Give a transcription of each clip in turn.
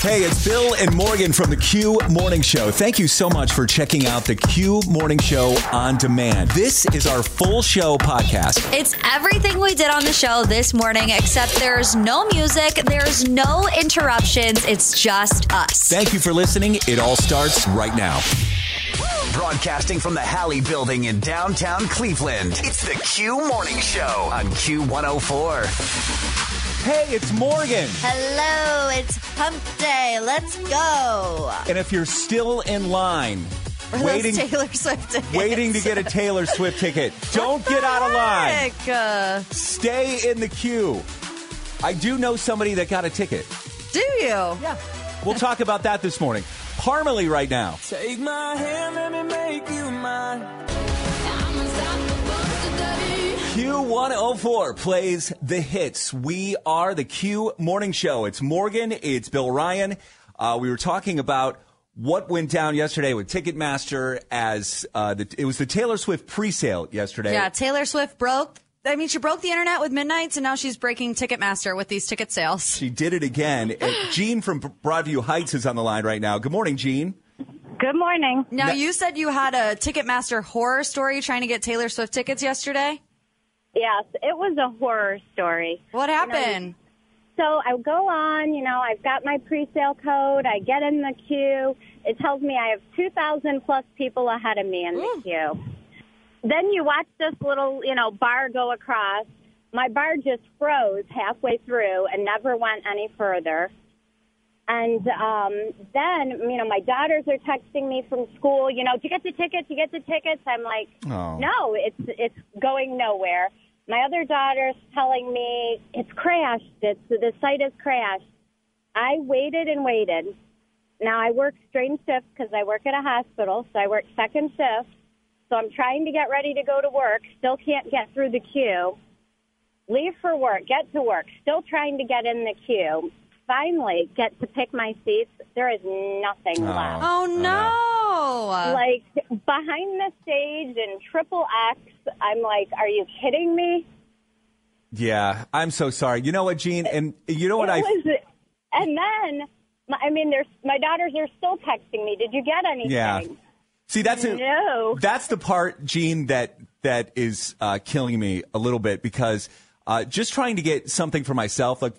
Hey, it's Bill and Morgan from the Q Morning Show. Thank you so much for checking out the Q Morning Show on demand. This is our full show podcast. It's everything we did on the show this morning, except there's no music, there's no interruptions. It's just us. Thank you for listening. It all starts right now. Broadcasting from the Halley Building in downtown Cleveland, it's the Q Morning Show on Q104. Hey, it's Morgan. Hello, it's Hump Day. Let's go. And if you're still in line, waiting to get a Taylor Swift ticket, don't get out of line. Stay in the queue. I do know somebody that got a ticket. Do you? Yeah. We'll talk about that this morning. Parmalee right now. Take my hand, let me make you mine. Q104 plays the hits. We are the Q Morning Show. It's Morgan. It's Bill Ryan. We were talking about what went down yesterday with Ticketmaster as it was the Taylor Swift presale yesterday. Yeah, Taylor Swift she broke the internet with Midnights, and now she's breaking Ticketmaster with these ticket sales. She did it again. Gene from Broadview Heights is on the line right now. Good morning, Gene. Good morning. Now, you said you had a Ticketmaster horror story trying to get Taylor Swift tickets yesterday? Yes, it was a horror story. What happened? So I go on, I've got my pre-sale code. I get in the queue. It tells me I have 2,000 plus people ahead of me in the queue. Then you watch this little, bar go across. My bar just froze halfway through and never went any further. And then, my daughters are texting me from school, to get the tickets, I'm like, no, it's going nowhere. My other daughter's telling me it's crashed. The site has crashed. I waited and waited. Now, I work strange shifts because I work at a hospital, so I work second shift. So I'm trying to get ready to go to work, still can't get through the queue. Leave for work, get to work, still trying to get in the queue. Finally get to pick my seats. There is nothing left. Oh, no. Like, behind the stage in triple X, I'm like, are you kidding me? Yeah, I'm so sorry. You know what, Gene? And you know what And then, my daughters are still texting me. Did you get anything? Yeah. See, that's the part, Gene, that is killing me a little bit because just trying to get something for myself, like,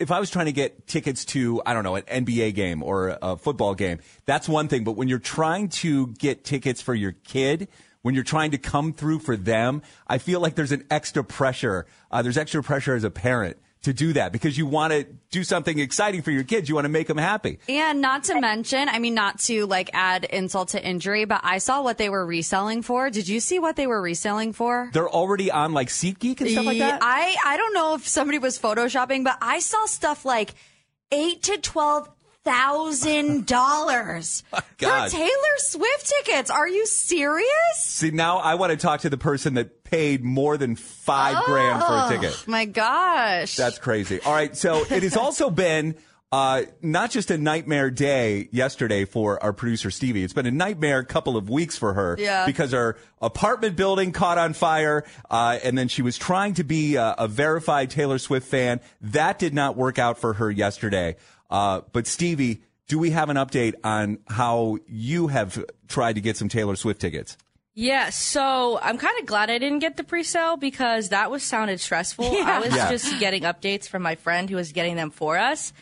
if I was trying to get tickets to, I don't know, an NBA game or a football game, that's one thing. But when you're trying to get tickets for your kid, when you're trying to come through for them, I feel like there's an extra pressure. There's extra pressure as a parent to do that because you want to do something exciting for your kids. You want to make them happy. And not to mention, not to add insult to injury, but I saw what they were reselling for. Did you see what they were reselling for? They're already on SeatGeek and stuff like that? I don't know if somebody was photoshopping, but I saw stuff like $8,000 to $12,000 for Taylor Swift tickets. Are you serious? See, now I want to talk to the person that paid more than $5,000 for a ticket. My gosh. That's crazy. All right. So it has also been not just a nightmare day yesterday for our producer, Stevie. It's been a nightmare couple of weeks for her because her apartment building caught on fire. And then she was trying to be a verified Taylor Swift fan. That did not work out for her yesterday. But Stevie, do we have an update on how you have tried to get some Taylor Swift tickets? Yeah, so I'm kind of glad I didn't get the pre-sale because that sounded stressful. Yeah. I was just getting updates from my friend who was getting them for us.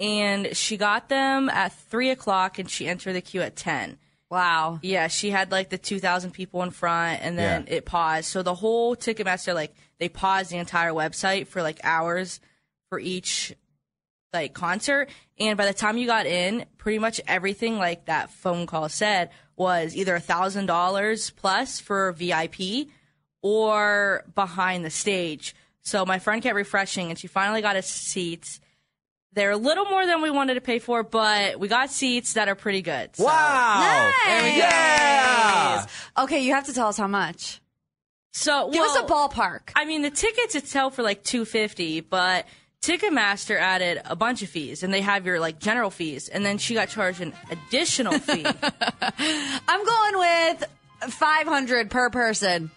And she got them at 3 o'clock, and she entered the queue at 10. Wow. Yeah, she had, like, the 2,000 people in front, and then it paused. So the whole Ticketmaster, like, they paused the entire website for, like, hours for each, like, concert. And by the time you got in, pretty much everything, like, that phone call said was either $1,000 plus for VIP or behind the stage. So my friend kept refreshing, and she finally got us seats. They're a little more than we wanted to pay for, but we got seats that are pretty good. So. Wow. Nice. There we go. Yeah. Okay, you have to tell us how much. So give us a ballpark. I mean, the tickets itself for like $250, but Ticketmaster added a bunch of fees, and they have your like general fees, and then she got charged an additional fee. I'm going with $500 per person.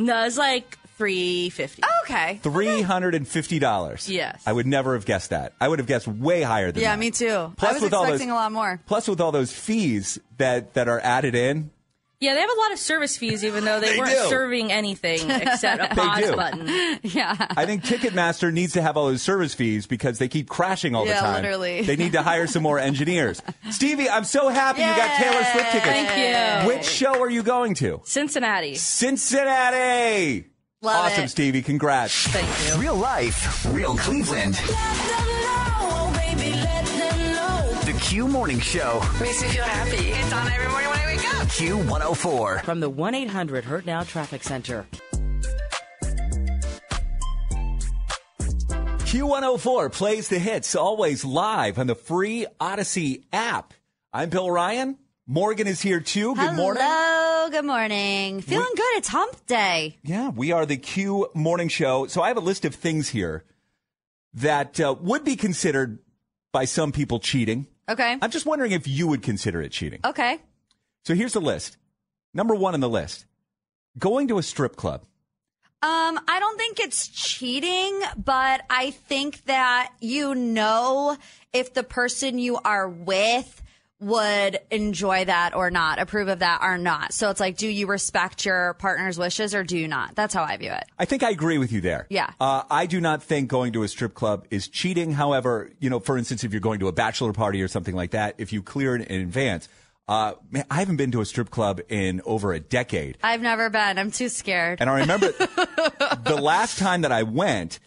No, it's like $350. Oh, okay. $350. Yes. I would never have guessed that. I would have guessed way higher than that. Yeah, me too. Plus, I was expecting a lot more. Plus with all those fees that are added in. Yeah, they have a lot of service fees, even though they weren't serving anything except a pause button. Yeah. I think Ticketmaster needs to have all those service fees because they keep crashing all the time. Yeah, literally. They need to hire some more engineers. Stevie, I'm so happy you got Taylor Swift tickets. Thank you. Which show are you going to? Cincinnati. Love awesome, it. Stevie. Congrats. Thank you. Real life, real Cleveland. Let them know, baby, let them know. The Q Morning Show. Makes me feel happy. It's on every morning when I wake up. Q104. From the 1-800 Hurt Now Traffic Center. Q104 plays the hits always live on the free Odyssey app. I'm Bill Ryan. Morgan is here, too. Good morning. Hello. Good morning. Feeling good. It's hump day. Yeah, we are the Q Morning Show. So I have a list of things here that would be considered by some people cheating. Okay. I'm just wondering if you would consider it cheating. Okay. So here's the list. Number one on the list, going to a strip club. I don't think it's cheating, but I think that you know if the person you are with would enjoy that or not, approve of that or not. So it's like, do you respect your partner's wishes or do you not? That's how I view it. I think I agree with you there. Yeah. I do not think going to a strip club is cheating. However, you know, for instance, if you're going to a bachelor party or something like that, if you clear it in advance, man, I haven't been to a strip club in over a decade. I've never been. I'm too scared. And I remember the last time that I went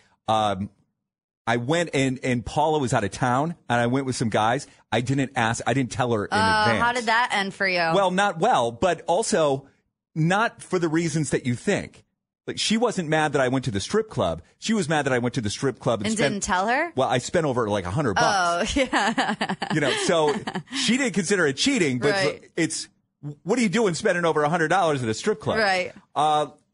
and Paula was out of town, and I went with some guys. I didn't tell her in advance. How did that end for you? Well, not well, but also not for the reasons that you think. Like, she wasn't mad that I went to the strip club. She was mad that I went to the strip club and didn't tell her? Well, I spent over like $100. Oh, yeah. You know, so she didn't consider it cheating, but it's, what are you doing spending over $100 at a strip club? Right.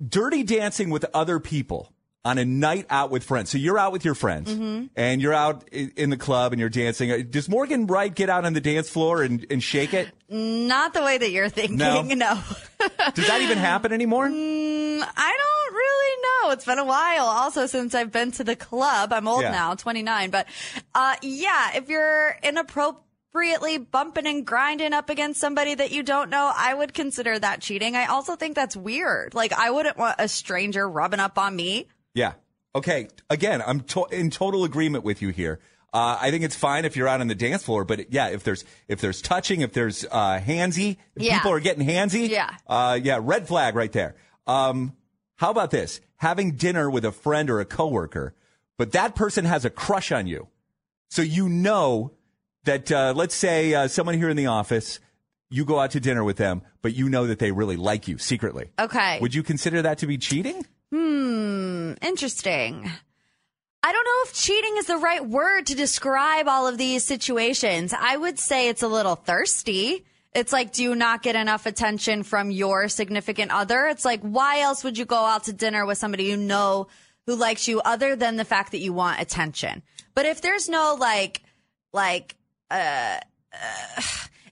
Dirty dancing with other people. On a night out with friends. So you're out with your friends, and you're out in the club, and you're dancing. Does Morgan Wright get out on the dance floor and shake it? Not the way that you're thinking, no. Does that even happen anymore? I don't really know. It's been a while also since I've been to the club. I'm old now, 29. But, if you're inappropriately bumping and grinding up against somebody that you don't know, I would consider that cheating. I also think that's weird. Like, I wouldn't want a stranger rubbing up on me. Yeah. Okay. Again, I'm in total agreement with you here. I think it's fine if you're out on the dance floor, but yeah, if there's touching, if there's handsy, if people are getting handsy, red flag right there. How about this? Having dinner with a friend or a coworker, but that person has a crush on you, so you know that. Let's say someone here in the office. You go out to dinner with them, but you know that they really like you secretly. Okay. Would you consider that to be cheating? Interesting. I don't know if cheating is the right word to describe all of these situations. I would say it's a little thirsty. It's like, do you not get enough attention from your significant other? It's like, why else would you go out to dinner with somebody you know who likes you other than the fact that you want attention? But if there's no if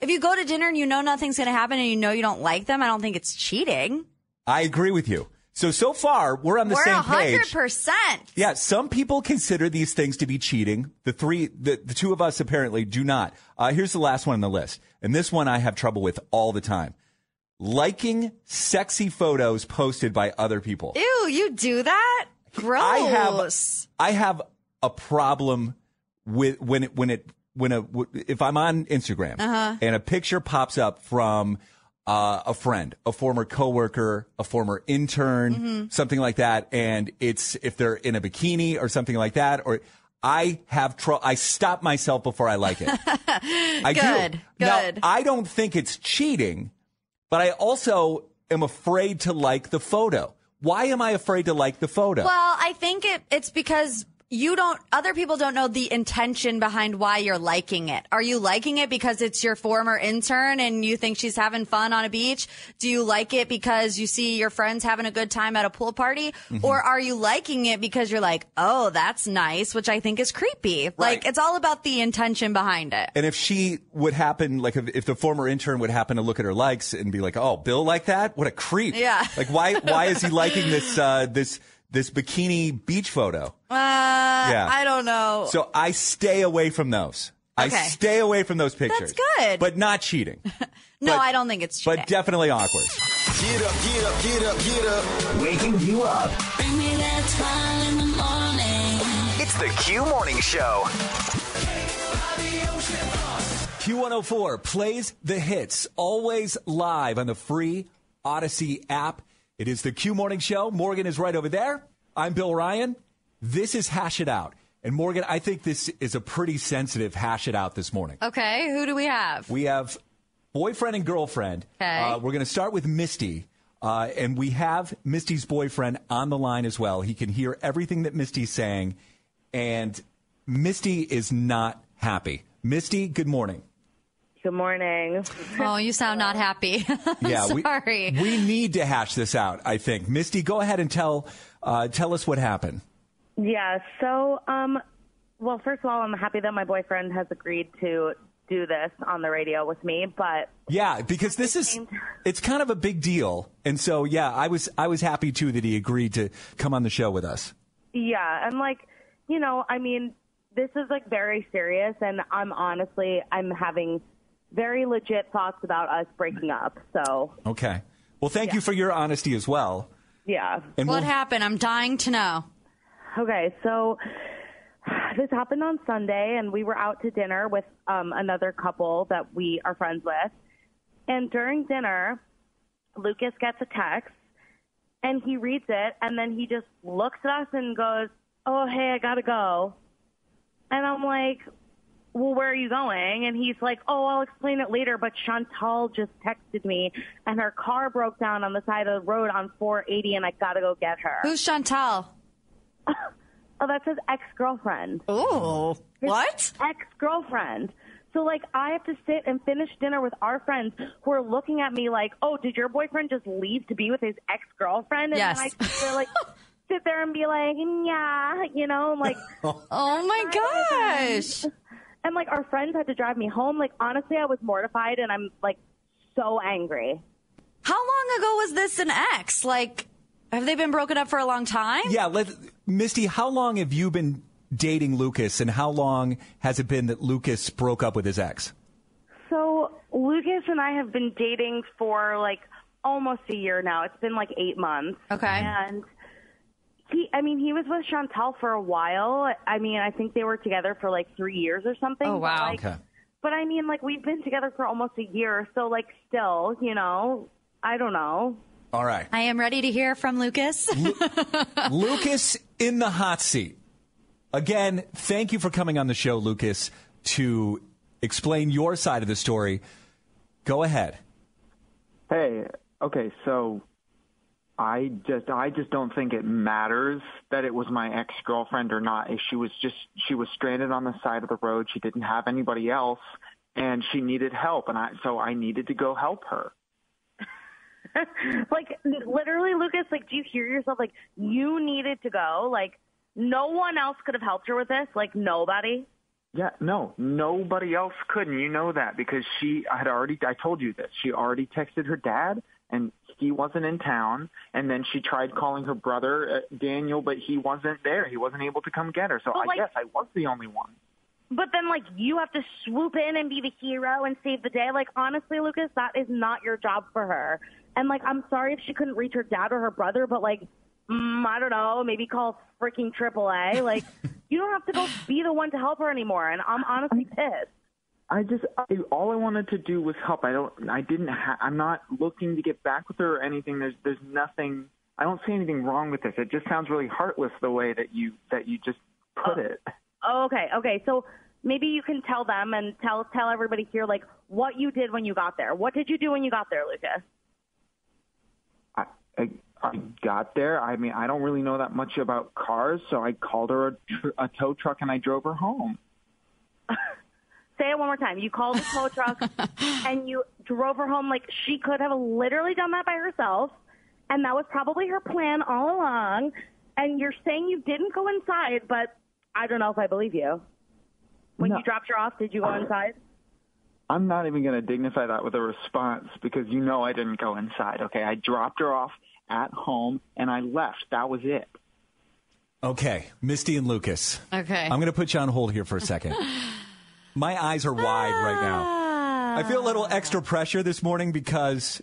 you go to dinner and you know nothing's going to happen and you know you don't like them, I don't think it's cheating. I agree with you. So far, we're on the same page. We're 100%. Yeah, some people consider these things to be cheating. The two of us apparently do not. Here's the last one on the list. And this one I have trouble with all the time. Liking sexy photos posted by other people. Ew, you do that? Gross. I have a problem with when it if I'm on Instagram and a picture pops up from a friend, a former coworker, a former intern, something like that, and it's if they're in a bikini or something like that, or I have trouble. I stop myself before I like it. Good. Now, I don't think it's cheating, but I also am afraid to like the photo. Why am I afraid to like the photo? Well, I think it's because other people don't know the intention behind why you're liking it. Are you liking it because it's your former intern and you think she's having fun on a beach? Do you like it because you see your friends having a good time at a pool party? Or are you liking it because you're like, oh, that's nice, which I think is creepy. Right. Like, it's all about the intention behind it. And if she would happen, like if the former intern would happen to look at her likes and be like, oh, Bill liked that? What a creep. Yeah. Like, why is he liking this bikini beach photo? Yeah. I don't know. So I stay away from those. Okay. I stay away from those pictures. That's good. But not cheating. No, I don't think it's cheating. But definitely awkward. Get up, get up, get up, get up. Waking you up. Bring me that smile in the morning. It's the Q Morning Show. Q104 plays the hits, always live on the free Odyssey app. It is the Q Morning Show. Morgan is right over there. I'm Bill Ryan. This is Hash It Out. And Morgan, I think this is a pretty sensitive Hash It Out this morning. Okay. Who do we have? We have boyfriend and girlfriend. Okay. We're going to start with Misty. And we have Misty's boyfriend on the line as well. He can hear everything that Misty's saying. And Misty is not happy. Misty, good morning. Good morning. Oh, you sound not happy. Yeah, sorry. We need to hash this out, I think. Misty, go ahead and tell us what happened. Yeah, so, well, first of all, I'm happy that my boyfriend has agreed to do this on the radio with me, but... Yeah, because this is, it's kind of a big deal. And so, yeah, I was happy, too, that he agreed to come on the show with us. Yeah, and, like, you know, I mean, this is, like, very serious, and I'm having... very legit thoughts about us breaking up. So okay. Well, thank you for your honesty as well. Yeah. And what happened? I'm dying to know. Okay, so this happened on Sunday, and we were out to dinner with another couple that we are friends with. And during dinner, Lucas gets a text, and he reads it, and then he just looks at us and goes, oh, hey, I gotta go. And I'm like... well, where are you going? And he's like, oh, I'll explain it later, but Chantal just texted me, and her car broke down on the side of the road on 480, and I got to go get her. Who's Chantal? Oh, that's his ex-girlfriend. Oh, what? Ex-girlfriend. So, like, I have to sit and finish dinner with our friends who are looking at me like, oh, did your boyfriend just leave to be with his ex-girlfriend? And yes. And they're like... sit there and be like, yeah, you know, I'm like, oh my gosh. And like our friends had to drive me home. Like, honestly, I was mortified and I'm like so angry. How long ago was this an ex? Like, have they been broken up for a long time? Yeah. Misty, how long have you been dating Lucas and how long has it been that Lucas broke up with his ex? So Lucas and I have been dating for like almost a year now. It's been like 8 months. Okay. And he was with Chantal for a while. I mean, I think they were together for like 3 years or something. Oh, wow. But I mean, like, we've been together for almost a year. So, like, still, you know, I don't know. All right. I am ready to hear from Lucas. Lucas in the hot seat. Again, thank you for coming on the show, Lucas, to explain your side of the story. Go ahead. Hey, okay, so... I just don't think it matters that it was my ex-girlfriend or not. She was stranded on the side of the road. She didn't have anybody else, and she needed help, and so I needed to go help her. Like, literally, Lucas, like, do you hear yourself? Like, you needed to go. Like, no one else could have helped her with this. Like, nobody. Yeah, no, nobody else could, and you know that because I told you this. She already texted her dad, and he wasn't in town, and then she tried calling her brother, Daniel, but he wasn't there. He wasn't able to come get her, so I guess I was the only one. But then, like, you have to swoop in and be the hero and save the day. Like, honestly, Lucas, that is not your job for her. And, like, I'm sorry if she couldn't reach her dad or her brother, but, like, I don't know, maybe call freaking AAA. Like, you don't have to go be the one to help her anymore. And I'm honestly pissed. All I wanted to do was help. I'm not looking to get back with her or anything. There's nothing. I don't see anything wrong with this. It just sounds really heartless the way that you just put it. Okay. So maybe you can tell them and tell everybody here, like, what you did when you got there. What did you do when you got there, Lucas? I got there. I mean, I don't really know that much about cars, so I called her a tow truck and I drove her home. Say it one more time. You called the tow truck and you drove her home. Like, she could have literally done that by herself, and that was probably her plan all along. And you're saying you didn't go inside, but I don't know if I believe you. When you dropped her off, did you go inside? I'm not even going to dignify that with a response because you know I didn't go inside, okay? I dropped her off at home, and I left. That was it. Okay, Misty and Lucas. Okay. I'm going to put you on hold here for a second. My eyes are wide right now. I feel a little extra pressure this morning because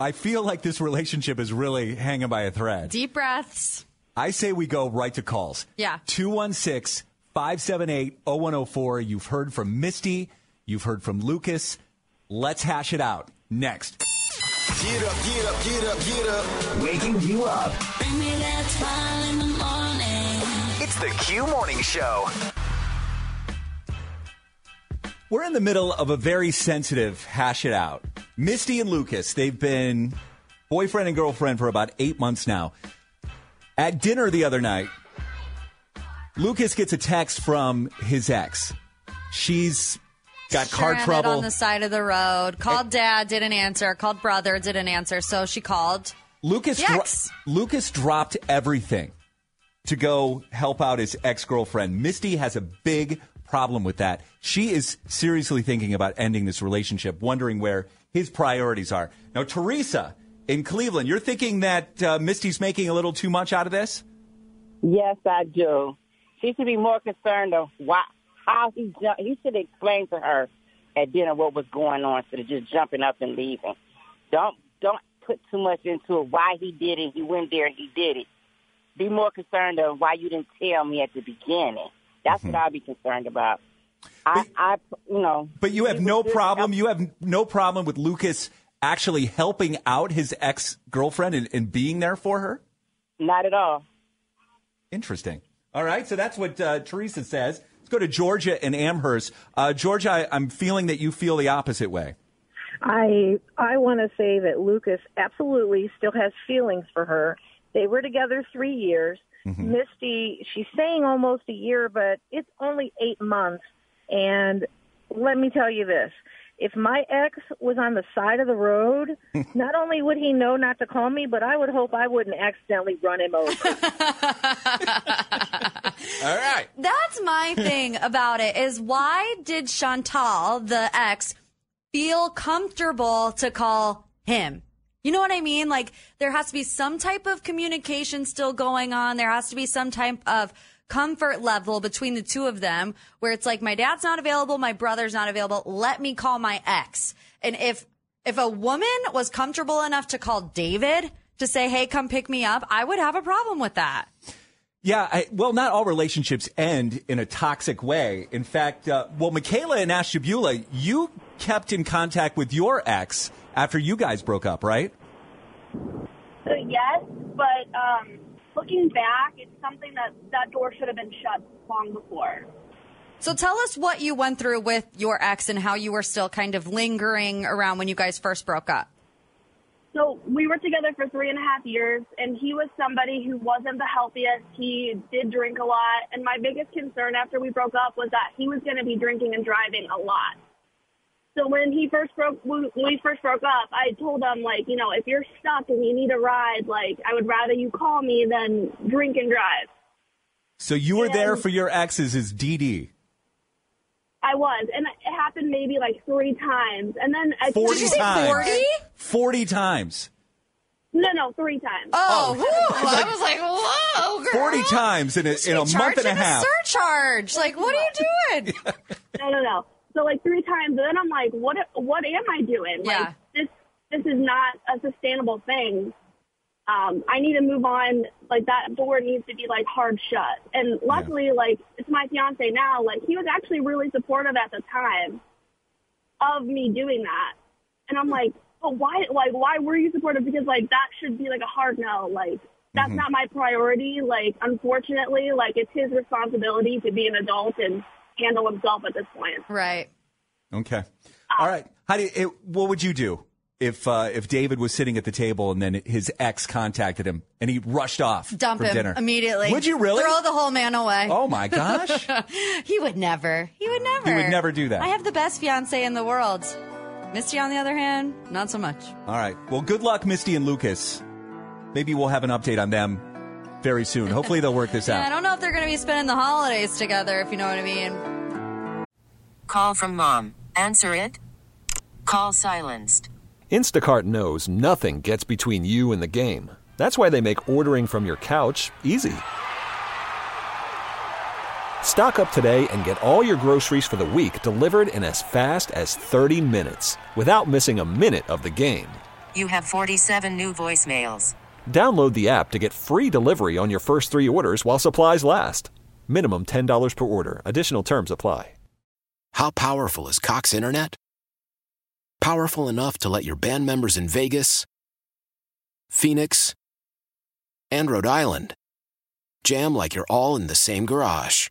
I feel like this relationship is really hanging by a thread. Deep breaths. I say we go right to calls. Yeah. 216-578-0104. You've heard from Misty. You've heard from Lucas. Let's hash it out. Next. Get up, get up, get up, get up. Waking you up. Bring me that smile in the morning. It's the Q Morning Show. We're in the middle of a very sensitive hash it out. Misty and Lucas, they've been boyfriend and girlfriend for about 8 months now. At dinner the other night, Lucas gets a text from his ex. She's got car trouble on the side of the road. Called dad, didn't answer. Called brother, didn't answer. So she called Lucas. Lucas dropped everything to go help out his ex-girlfriend. Misty has a big problem with that. She is seriously thinking about ending this relationship, wondering where his priorities are. Now, Teresa in Cleveland, you're thinking that Misty's making a little too much out of this? Yes, I do. She should be more concerned of why. He should explain to her at dinner what was going on instead of just jumping up and leaving. Don't put too much into it, why he did it. He went there and he did it. Be more concerned of why you didn't tell me at the beginning. That's what I'd be concerned about. But you have no problem. You have no problem with Lucas actually helping out his ex-girlfriend and being there for her? Not at all. Interesting. All right. So that's what Teresa says. Go to Georgia and Amherst. Georgia, I'm feeling that you feel the opposite way. I want to say that Lucas absolutely still has feelings for her. They were together 3 years. Mm-hmm. Misty, she's saying almost a year, but it's only 8 months. And let me tell you this. If my ex was on the side of the road, not only would he know not to call me, but I would hope I wouldn't accidentally run him over. All right. That's my thing about it is why did Chantal, the ex, feel comfortable to call him? You know what I mean? Like, there has to be some type of communication still going on. There has to be some type of comfort level between the two of them where it's like, my dad's not available, my brother's not available, let me call my ex. And if a woman was comfortable enough to call David to say, hey, come pick me up, I would have a problem with that. Yeah, well, not all relationships end in a toxic way. In fact, Michaela and Ashtabula, you kept in contact with your ex after you guys broke up, right? So, yes, but looking back, it's something that door should have been shut long before. So tell us what you went through with your ex and how you were still kind of lingering around when you guys first broke up. So we were together for 3.5 years, and he was somebody who wasn't the healthiest. He did drink a lot, and my biggest concern after we broke up was that he was going to be drinking and driving a lot. So when we first broke up, I told him, like, you know, if you're stuck and you need a ride, like, I would rather you call me than drink and drive. So you were there for your exes as DD. I was. And it happened maybe like 3 times. And then I 40 times. Did you say 40? 40 times. No, 3 times. Oh, I was like, whoa, girl. 40 times in a month and a half. A surcharge. Like, what are you doing? No. So, like, 3 times, and then I'm like, what am I doing? Yeah. Like, this is not a sustainable thing. I need to move on. Like, that door needs to be, like, hard shut. And luckily, like, it's my fiance now. Like, he was actually really supportive at the time of me doing that. And I'm like, but why? Like, why were you supportive? Because, like, that should be, like, a hard no. Like, that's not my priority. Like, unfortunately, like, it's his responsibility to be an adult and handle himself at this point. Right. Okay. All right. What would you do if David was sitting at the table and then his ex contacted him and he rushed off? Dump him dinner immediately. Would you really? Throw the whole man away. Oh, my gosh. He would never. He would never. He would never do that. I have the best fiance in the world. Misty, on the other hand, not so much. All right. Well, good luck, Misty and Lucas. Maybe we'll have an update on them very soon. Hopefully they'll work this out. I don't know if they're going to be spending the holidays together, if you know what I mean. Call from mom. Answer it. Call silenced. Instacart knows nothing gets between you and the game. That's why they make ordering from your couch easy. Stock up today and get all your groceries for the week delivered in as fast as 30 minutes without missing a minute of the game. You have 47 new voicemails. Download the app to get free delivery on your first 3 orders while supplies last. Minimum $10 per order. Additional terms apply. How powerful is Cox Internet? Powerful enough to let your band members in Vegas, Phoenix, and Rhode Island jam like you're all in the same garage.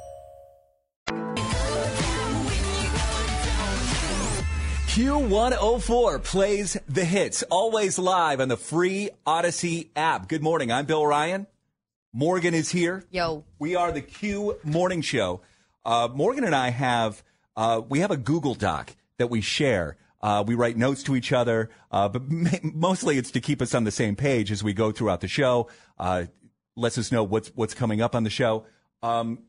Q104 plays the hits, always live on the free Odyssey app. Good morning. I'm Bill Ryan. Morgan is here. Yo. We are the Q Morning Show. Morgan and I have, we have a Google Doc that we share. We write notes to each other, but mostly it's to keep us on the same page as we go throughout the show. Lets us know what's coming up on the show.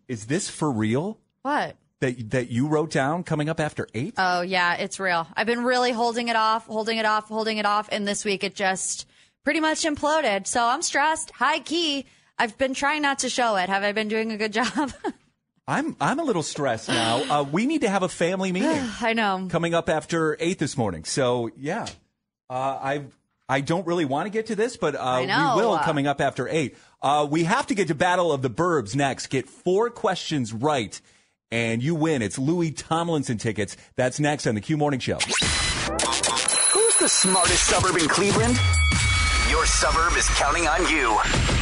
Is this for real? What? That you wrote down coming up after 8? Oh, yeah, it's real. I've been really holding it off. And this week it just pretty much imploded. So I'm stressed. High key. I've been trying not to show it. Have I been doing a good job? I'm a little stressed now. We need to have a family meeting. I know. Coming up after 8 this morning. So, yeah, I don't really want to get to this, but we will coming up after 8. We have to get to Battle of the Burbs next. Get 4 questions right and you win. It's Louis Tomlinson tickets. That's next on the Q Morning Show. Who's the smartest suburb in Cleveland? Your suburb is counting on you.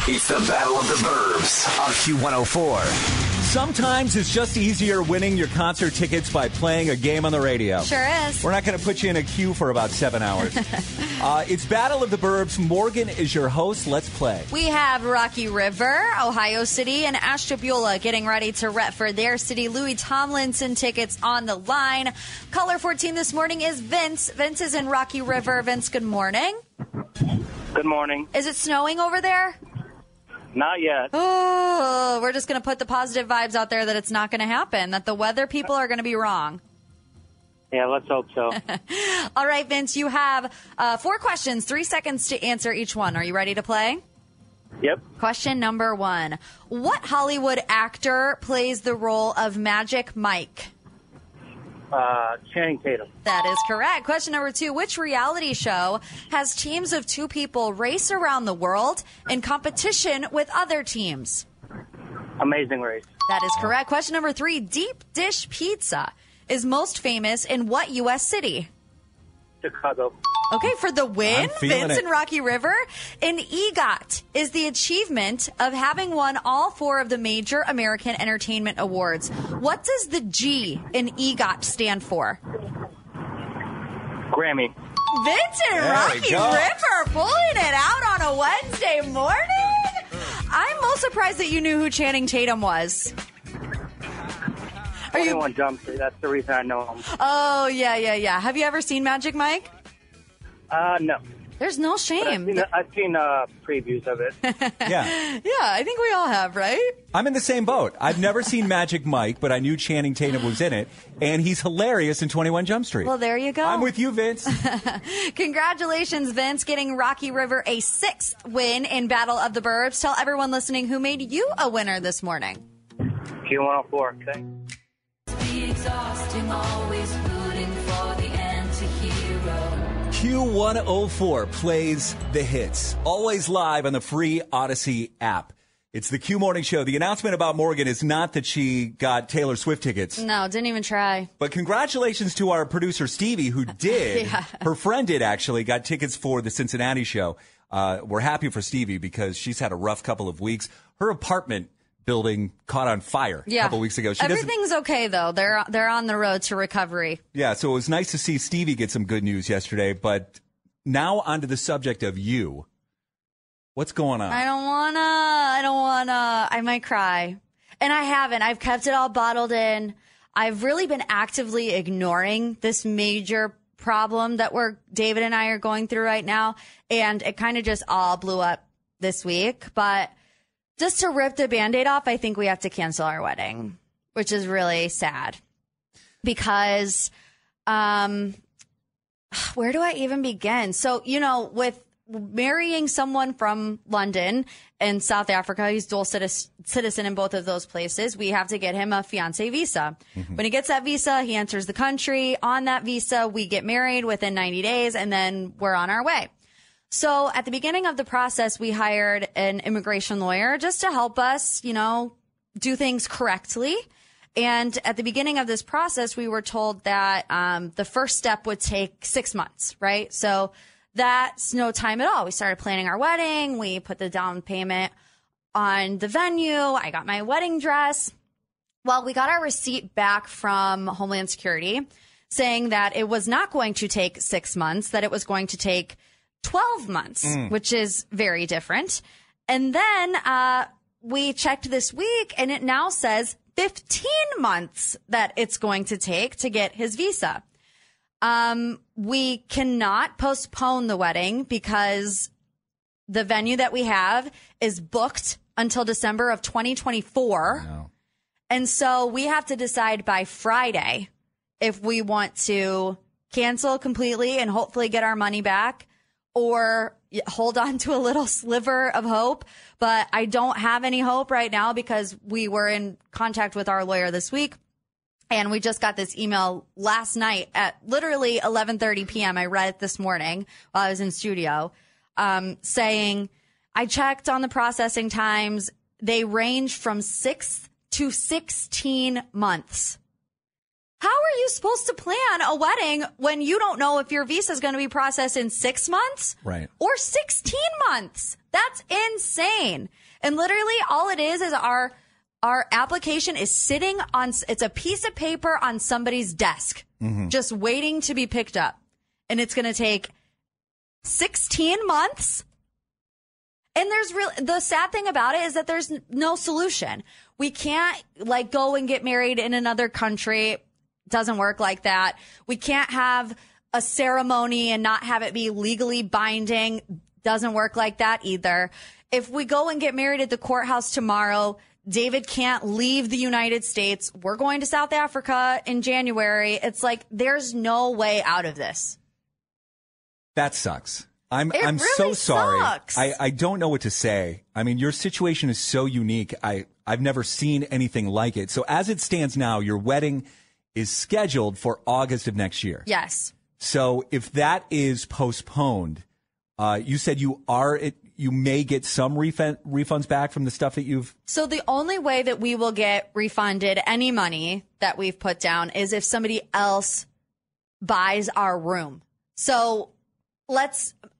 It's the Battle of the Burbs on Q104. Sometimes it's just easier winning your concert tickets by playing a game on the radio. Sure is. We're not going to put you in a queue for about 7 hours. It's Battle of the Burbs. Morgan is your host. Let's play. We have Rocky River, Ohio City, and Ashtabula getting ready to rep for their city. Louis Tomlinson tickets on the line. Caller 14 this morning is Vince. Vince is in Rocky River. Vince, good morning. Good morning. Is it snowing over there? Not yet. Oh, we're just going to put the positive vibes out there that it's not going to happen, that the weather people are going to be wrong. Yeah, let's hope so. All right, Vince, you have 4 questions, 3 seconds to answer each one. Are you ready to play? Yep. Question number 1. What Hollywood actor plays the role of Magic Mike? Channing Tatum. That is correct. Question number 2. Which reality show has teams of 2 people race around the world in competition with other teams? Amazing Race. That is correct. Question number 3. Deep dish pizza is most famous in what U.S. city? Chicago. Okay, for the win, Vince and Rocky River. An EGOT is the achievement of having won all 4 of the major American entertainment awards. What does the G in EGOT stand for? Grammy. Vince and Rocky River pulling it out on a Wednesday morning. I'm most surprised that you knew who Channing Tatum was. Are you... Everyone jumps. That's the reason I know him. Oh, yeah. Have you ever seen Magic Mike? No. There's no shame. But I've seen previews of it. Yeah. I think we all have, right? I'm in the same boat. I've never seen Magic Mike, but I knew Channing Tatum was in it, and he's hilarious in 21 Jump Street. Well, there you go. I'm with you, Vince. Congratulations, Vince, getting Rocky River a 6th win in Battle of the Burbs. Tell everyone listening who made you a winner this morning. Q104, okay? Be exhausting, always rooting for the anti-hero. Q104 plays the hits, always live on the free Odyssey app. It's the Q Morning Show. The announcement about Morgan is not that she got Taylor Swift tickets. No, didn't even try. But congratulations to our producer, Stevie, who did. Yeah. Her friend did, actually, got tickets for the Cincinnati show. We're happy for Stevie because she's had a rough couple of weeks. Her apartment building caught on fire a couple weeks ago. Everything's okay, though. They're on the road to recovery. Yeah, so it was nice to see Stevie get some good news yesterday. But now onto the subject of you. What's going on? I don't wanna. I might cry. And I haven't. I've kept it all bottled in. I've really been actively ignoring this major problem that David and I are going through right now. And it kind of just all blew up this week. But just to rip the Band-Aid off, I think we have to cancel our wedding, which is really sad because where do I even begin? So, you know, with marrying someone from London and South Africa, he's dual citizen in both of those places. We have to get him a fiancé visa. Mm-hmm. When he gets that visa, he enters the country. On that visa, we get married within 90 days, and then we're on our way. So at the beginning of the process, we hired an immigration lawyer just to help us, you know, do things correctly. And at the beginning of this process, we were told that the first step would take 6 months, right? So that's no time at all. We started planning our wedding. We put the down payment on the venue. I got my wedding dress. Well, we got our receipt back from Homeland Security saying that it was not going to take 6 months, that it was going to take 12 months, which is very different. And then we checked this week, and it now says 15 months that it's going to take to get his visa. We cannot postpone the wedding because the venue that we have is booked until December of 2024. No. And so we have to decide by Friday if we want to cancel completely and hopefully get our money back, or hold on to a little sliver of hope. But I don't have any hope right now because we were in contact with our lawyer this week, and we just got this email last night at literally 11:30 p.m. I read it this morning while I was in studio, saying, I checked on the processing times. They range from 6 to 16 months. How are you supposed to plan a wedding when you don't know if your visa is going to be processed in 6 months or 16 months? That's insane. And literally all it is our application is sitting on, it's a piece of paper on somebody's desk, just waiting to be picked up. And it's going to take 16 months. And the sad thing about it is that there's no solution. We can't go and get married in another country. Doesn't work like that. We can't have a ceremony and not have it be legally binding. Doesn't work like that either. If we go and get married at the courthouse tomorrow, David can't leave the United States. We're going to South Africa in January. It's there's no way out of this. That sucks. I'm really so sorry. Sucks. I don't know what to say. I mean, your situation is so unique. I've never seen anything like it. So as it stands now, your wedding is scheduled for August of next year. Yes. So if that is postponed, you said you may get some refunds back from the stuff that you've. So the only way that we will get refunded any money that we've put down is if somebody else buys our room. So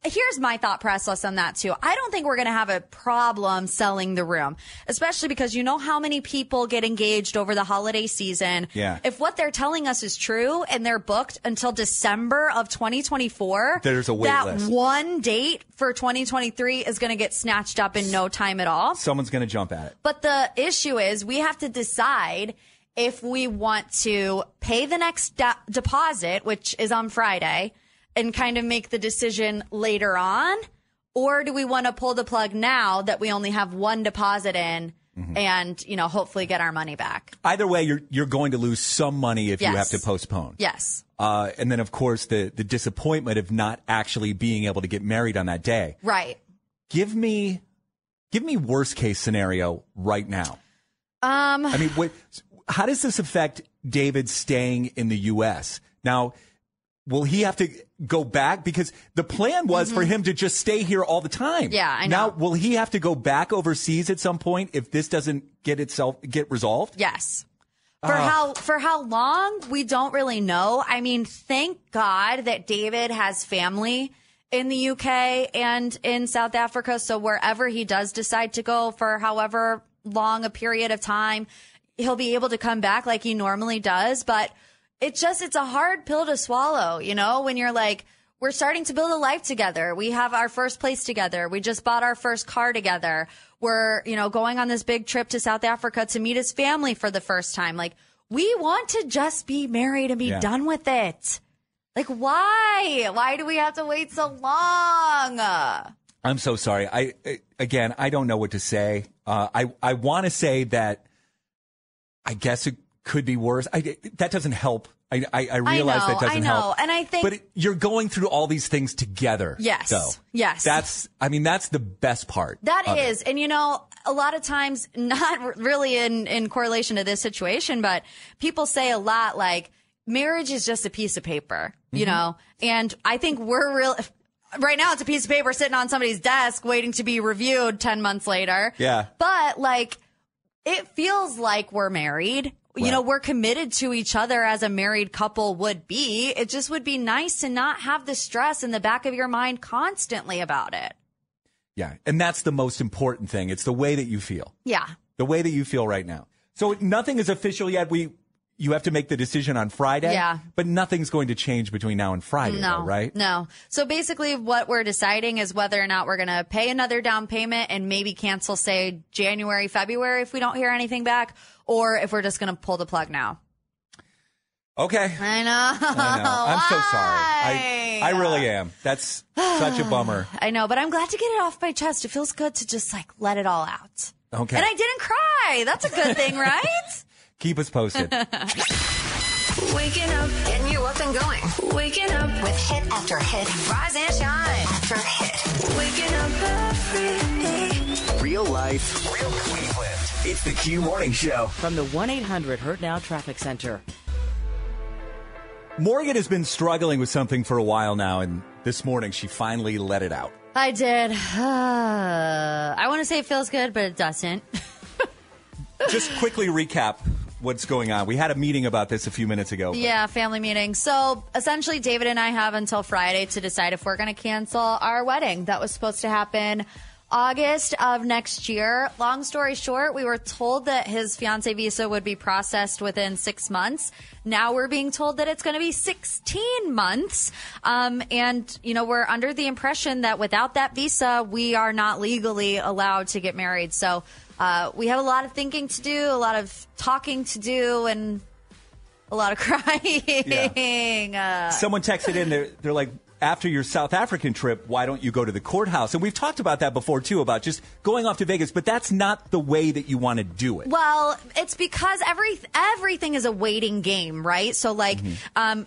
Here's my thought process on that too. I don't think we're going to have a problem selling the room, especially because you know how many people get engaged over the holiday season. Yeah. If what they're telling us is true and they're booked until December of 2024, there's a wait list. That one date for 2023 is going to get snatched up in no time at all. Someone's going to jump at it. But the issue is we have to decide if we want to pay the next deposit, which is on Friday, and kind of make the decision later on, or do we want to pull the plug now that we only have one deposit in and, you know, hopefully get our money back? Either way, you're going to lose some money if you have to postpone. Yes. And then, of course, the disappointment of not actually being able to get married on that day. Right. Give me worst case scenario right now. I mean, how does this affect David staying in the U.S.? Now, will he have to go back? Because the plan was for him to just stay here all the time. Yeah, I know. Now, will he have to go back overseas at some point if this doesn't get resolved? Yes. For how long, we don't really know. I mean, thank God that David has family in the UK and in South Africa. So wherever he does decide to go for however long a period of time, he'll be able to come back like he normally does. But it's a hard pill to swallow, you know, when you're like, we're starting to build a life together. We have our first place together. We just bought our first car together. We're, you know, going on this big trip to South Africa to meet his family for the first time. Like, we want to just be married and be done with it. Like, why? Why do we have to wait so long? I'm so sorry. I don't know what to say. I want to say that I guess it could be worse. That doesn't help. I realize that doesn't help. And I think, but you're going through all these things together. Yes. So yes. That's the best part. That is. And you know, a lot of times, not really in correlation to this situation, but people say a lot like marriage is just a piece of paper, you know, and I think we're right now it's a piece of paper sitting on somebody's desk waiting to be reviewed 10 months later. Yeah. But like, it feels like we're married. Right. You know, we're committed to each other as a married couple would be. It just would be nice to not have the stress in the back of your mind constantly about it. Yeah. And that's the most important thing. It's the way that you feel. Yeah. The way that you feel right now. So nothing is official yet. You have to make the decision on Friday. Yeah. But nothing's going to change between now and Friday, though, right? No. So basically what we're deciding is whether or not we're going to pay another down payment and maybe cancel, say, January, February if we don't hear anything back, or if we're just going to pull the plug now. Okay. I know. I'm so sorry. I really am. That's such a bummer. I know, but I'm glad to get it off my chest. It feels good to just, like, let it all out. Okay. And I didn't cry. That's a good thing, right? Keep us posted. Waking up, getting you up and going. Waking up with hit after hit. Rise and shine after hit. Waking up every day. Real life. Real Cleveland. It's the Q Morning Show. From the 1-800-HURT-NOW Traffic Center. Morgan has been struggling with something for a while now, and this morning she finally let it out. I did. I want to say it feels good, but it doesn't. Just quickly recap what's going on. We had a meeting about this a few minutes ago. Yeah, family meeting. So essentially, David and I have until Friday to decide if we're going to cancel our wedding. That was supposed to happen August of next year. Long story short, we were told that his fiancé visa would be processed within 6 months. Now we're being told that it's going to be 16 months. And, you know, we're under the impression that without that visa, we are not legally allowed to get married. So we have a lot of thinking to do, a lot of talking to do, and a lot of crying. Yeah. Someone texted in, they're like, after your South African trip, why don't you go to the courthouse? And we've talked about that before, too, about just going off to Vegas. But that's not the way that you want to do it. Well, it's because everything is a waiting game, right? So, like,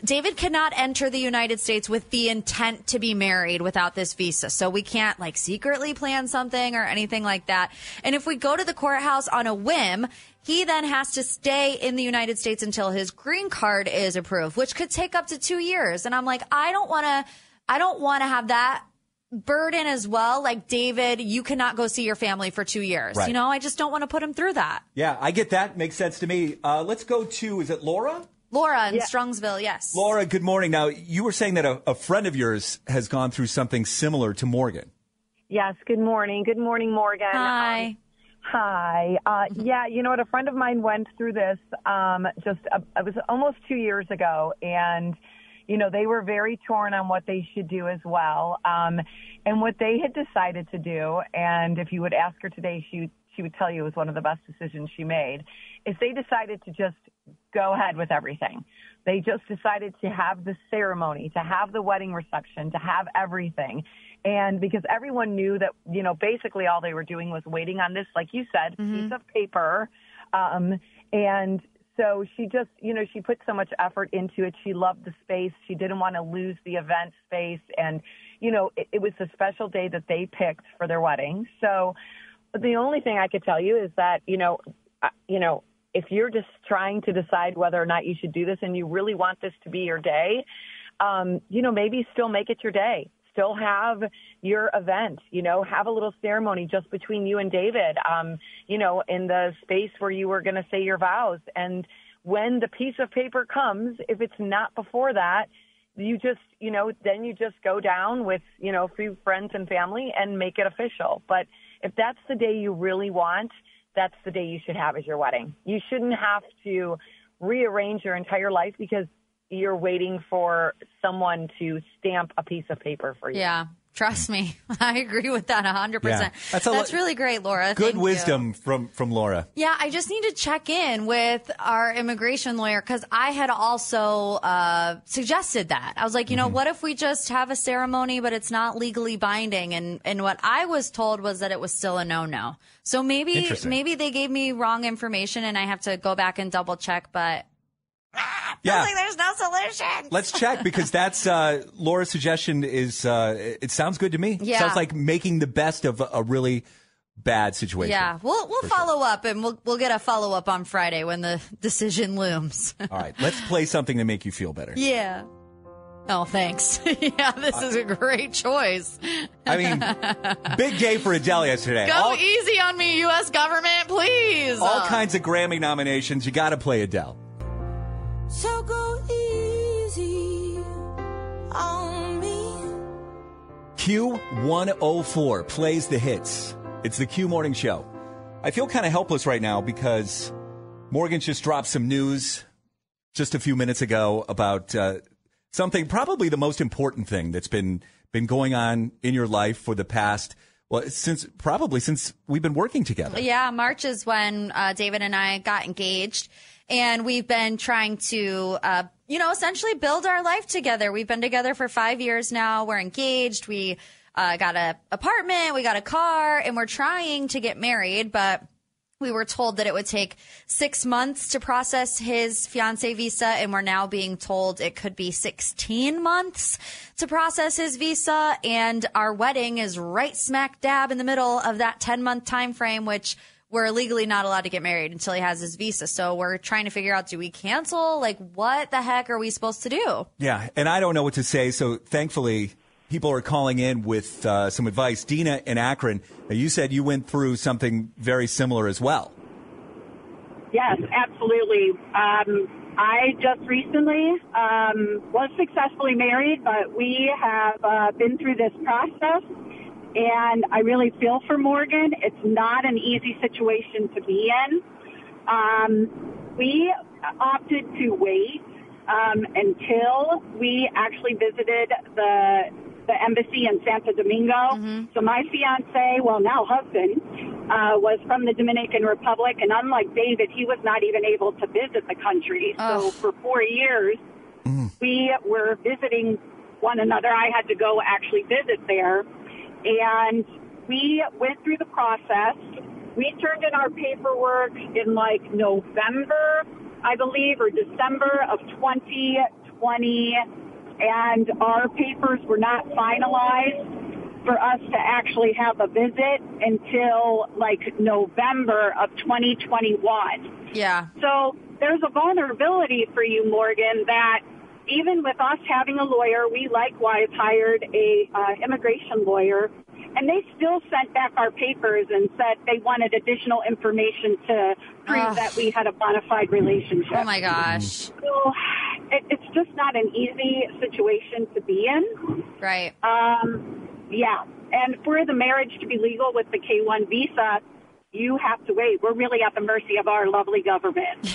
David cannot enter the United States with the intent to be married without this visa. So we can't, like, secretly plan something or anything like that. And if we go to the courthouse on a whim, he then has to stay in the United States until his green card is approved, which could take up to 2 years. And I'm like, I don't want to have that burden as well. Like, David, you cannot go see your family for 2 years. Right. You know, I just don't want to put him through that. Yeah, I get that. Makes sense to me. Let's go to, is it Laura? Laura in Strongsville, yes. Laura, good morning. Now, you were saying that a friend of yours has gone through something similar to Morgan. Yes, good morning. Good morning, Morgan. Hi. Hi. Yeah, you know what? A friend of mine went through this it was almost 2 years ago, and, you know, they were very torn on what they should do as well. And what they had decided to do, and if you would ask her today, she would tell you it was one of the best decisions she made, is they decided to just go ahead with everything. They just decided to have the ceremony, to have the wedding reception, to have everything. And because everyone knew that, you know, basically all they were doing was waiting on this, like you said, piece of paper. And so she just, you know, she put so much effort into it. She loved the space. She didn't want to lose the event space. And, you know, it was a special day that they picked for their wedding. So the only thing I could tell you is that, you know, if you're just trying to decide whether or not you should do this and you really want this to be your day, you know, maybe still make it your day. Still have your event, you know, have a little ceremony just between you and David, you know, in the space where you were going to say your vows. And when the piece of paper comes, if it's not before that, you just, you know, then you just go down with, you know, a few friends and family and make it official. But if that's the day you really want, that's the day you should have as your wedding. You shouldn't have to rearrange your entire life because you're waiting for someone to stamp a piece of paper for you. Yeah, trust me. I agree with that 100%. Yeah. That's really great, Laura. Good wisdom from Laura. Yeah, I just need to check in with our immigration lawyer because I had also suggested that. I was like, you know, what if we just have a ceremony, but it's not legally binding? And what I was told was that it was still a no-no. So maybe they gave me wrong information and I have to go back and double check, but... Yeah. Like there's no solution. Let's check because that's Laura's suggestion is it sounds good to me. Yeah. Sounds like making the best of a really bad situation. Yeah. We'll follow up and we'll get a follow up on Friday when the decision looms. All right. Let's play something to make you feel better. Yeah. Oh, thanks. Yeah, this is a great choice. I mean, big day for Adele yesterday. Go easy on me, U.S. government, please. All kinds of Grammy nominations. You got to play Adele. So go easy on me. Q104 plays the hits. It's the Q Morning Show. I feel kind of helpless right now because Morgan just dropped some news just a few minutes ago about something, probably the most important thing that's been going on in your life for the past since we've been working together. Yeah, March is when David and I got engaged. And we've been trying to, you know, essentially build our life together. We've been together for 5 years now. We're engaged. We got an apartment. We got a car. And we're trying to get married. But we were told that it would take 6 months to process his fiancé visa. And we're now being told it could be 16 months to process his visa. And our wedding is right smack dab in the middle of that 10-month time frame, which we're legally not allowed to get married until he has his visa. So we're trying to figure out, do we cancel? Like, what the heck are we supposed to do? Yeah, and I don't know what to say. So thankfully, people are calling in with some advice. Dina in Akron, you said you went through something very similar as well. Yes, absolutely. I just recently was successfully married, but we have been through this process. And I really feel for Morgan. It's not an easy situation to be in. We opted to wait until we actually visited the embassy in Santo Domingo. So my fiance, well, now husband, was from the Dominican Republic. And unlike David, he was not even able to visit the country. So for 4 years, we were visiting one another. I had to go actually visit there. And we went through the process. We turned in our paperwork in like November, I believe, or December of 2020. And our papers were not finalized for us to actually have a visit until like November of 2021. Yeah. So there's a vulnerability for you, Morgan, that even with us having a lawyer, we likewise hired a immigration lawyer, And they still sent back our papers and said they wanted additional information to prove that we had a bona fide relationship. Oh, my gosh. So it's just not an easy situation to be in. Right. Yeah. And for the marriage to be legal with the K-1 visa, you have to wait. We're really at the mercy of our lovely government.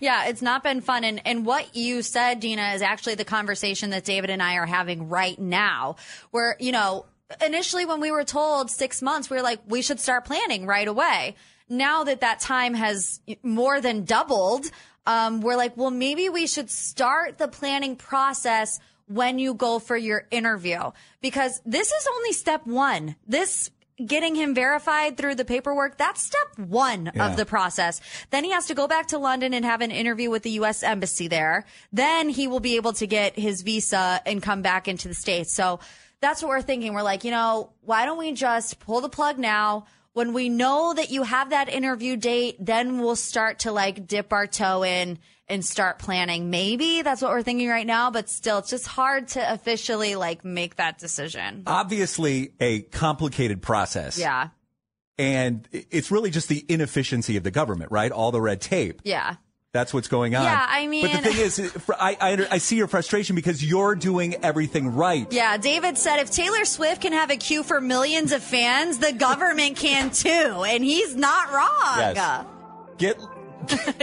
Yeah, it's not been fun. And what you said, Dina, is actually the conversation that David and I are having right now where, you know, initially when we were told 6 months, we were like, we should start planning right away. Now that that time has more than doubled, we're like, well, maybe we should start the planning process when you go for your interview, because this is only step one. This getting him verified through the paperwork, that's step one of the process. Then he has to go back to London and have an interview with the U.S. Embassy there. Then he will be able to get his visa and come back into the States. So that's what we're thinking. We're like, you know, why don't we just pull the plug now? When we know that you have that interview date, then we'll start to like dip our toe in and start planning. Maybe that's what we're thinking right now, but still, it's just hard to officially like make that decision. Obviously a complicated process. Yeah. And it's really just the inefficiency of the government, right? All the red tape. Yeah. That's what's going on. Yeah, I mean. But the thing is, I see your frustration because you're doing everything right. Yeah, David said if Taylor Swift can have a queue for millions of fans, the government can too. And he's not wrong. Yes.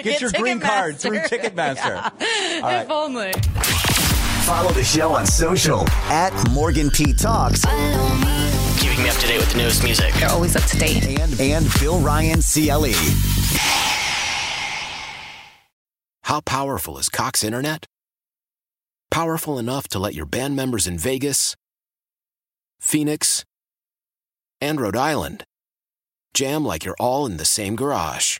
Get your green card through Ticketmaster. Yeah. Right. If only. Follow the show on social at Morgan P. Talks. Keeping me up to date with the newest music. They're always up to date. And Bill Ryan CLE. How powerful is Cox Internet? Powerful enough to let your band members in Vegas, Phoenix, and Rhode Island jam like you're all in the same garage.